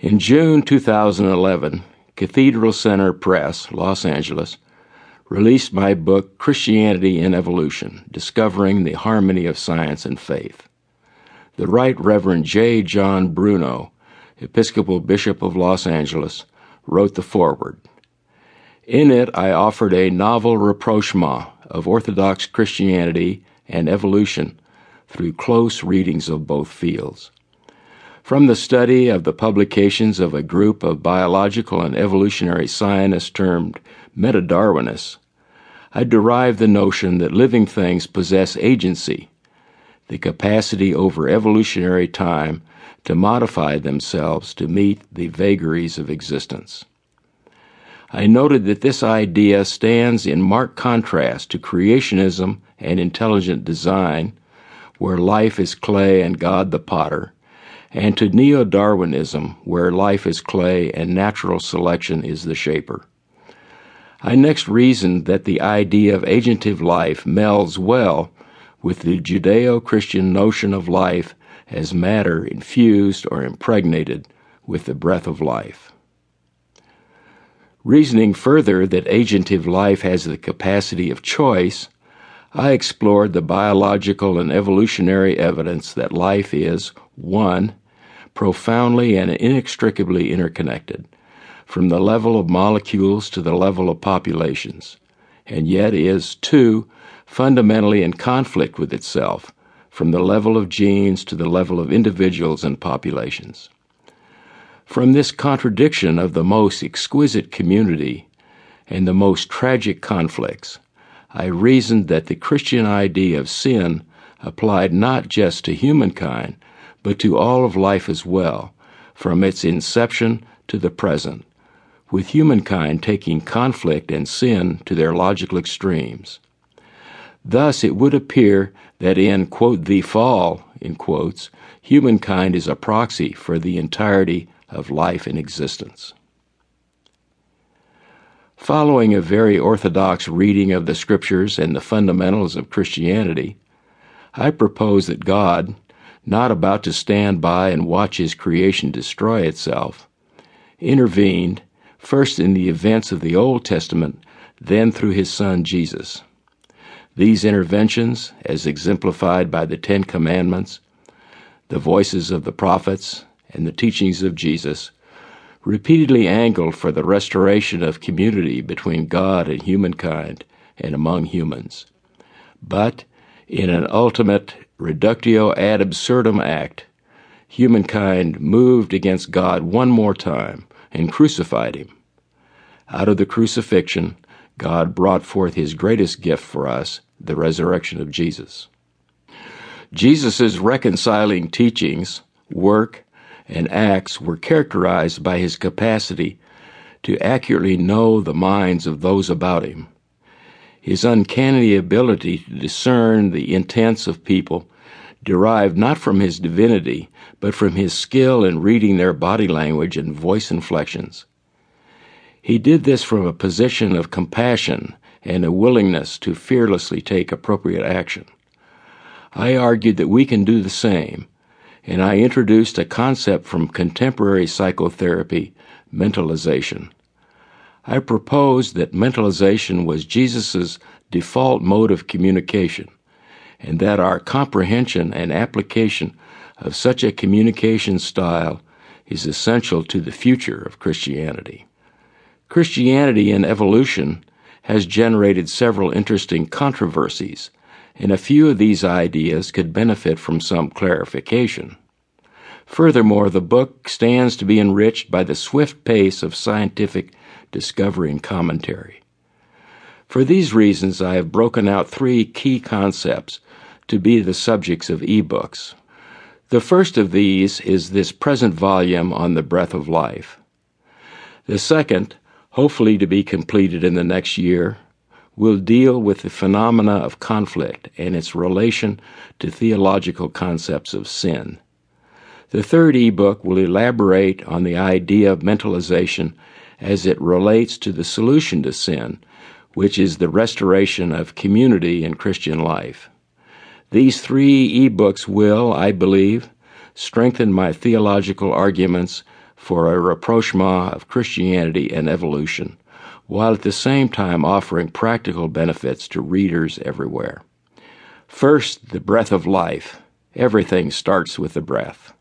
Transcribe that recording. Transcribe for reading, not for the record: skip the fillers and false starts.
In June 2011, Cathedral Center Press, Los Angeles, released my book, Christianity in Evolution, Discovering the Harmony of Science and Faith. The Right Reverend J. John Bruno, Episcopal Bishop of Los Angeles, wrote the foreword. In it, I offered a novel rapprochement of Orthodox Christianity and evolution through close readings of both fields. From the study of the publications of a group of biological and evolutionary scientists termed metadarwinists, I derived the notion that living things possess agency, the capacity over evolutionary time to modify themselves to meet the vagaries of existence. I noted that this idea stands in marked contrast to creationism and intelligent design, where life is clay and God the potter, and to Neo-Darwinism, where life is clay and natural selection is the shaper. I next reasoned that the idea of agentive life melds well with the Judeo-Christian notion of life as matter infused or impregnated with the breath of life. Reasoning further that agentive life has the capacity of choice, I explored the biological and evolutionary evidence that life is, one, profoundly and inextricably interconnected, from the level of molecules to the level of populations, and yet is, two, fundamentally in conflict with itself, from the level of genes to the level of individuals and populations. From this contradiction of the most exquisite community and the most tragic conflicts, I reasoned that the Christian idea of sin applied not just to humankind, but to all of life as well, from its inception to the present, with humankind taking conflict and sin to their logical extremes. Thus, it would appear that in, quote, the fall, in quotes, humankind is a proxy for the entirety of life in existence. Following a very orthodox reading of the scriptures and the fundamentals of Christianity, I propose that God, not about to stand by and watch his creation destroy itself, intervened first in the events of the Old Testament, then through his Son Jesus. These interventions, as exemplified by the Ten Commandments, the voices of the prophets, and the teachings of Jesus, repeatedly angled for the restoration of community between God and humankind and among humans. But in an ultimate reductio ad absurdum act, humankind moved against God one more time and crucified him. Out of the crucifixion, God brought forth his greatest gift for us, the resurrection of Jesus. Jesus' reconciling teachings, work, and acts were characterized by his capacity to accurately know the minds of those about him, his uncanny ability to discern the intents of people, derived not from his divinity, but from his skill in reading their body language and voice inflections. He did this from a position of compassion and a willingness to fearlessly take appropriate action. I argued that we can do the same, and I introduced a concept from contemporary psychotherapy, mentalization. I proposed that mentalization was Jesus' default mode of communication, and that our comprehension and application of such a communication style is essential to the future of Christianity. Christianity in evolution has generated several interesting controversies, and a few of these ideas could benefit from some clarification. Furthermore, the book stands to be enriched by the swift pace of scientific discovery and commentary. For these reasons, I have broken out three key concepts to be the subjects of ebooks. The first of these is this present volume on the breath of life. The second, hopefully to be completed in the next year, will deal with the phenomena of conflict and its relation to theological concepts of sin. The third ebook will elaborate on the idea of mentalization as it relates to the solution to sin, which is the restoration of community in Christian life. These three ebooks will, I believe, strengthen my theological arguments for a rapprochement of Christianity and evolution, while at the same time offering practical benefits to readers everywhere. First, the breath of life. Everything starts with the breath.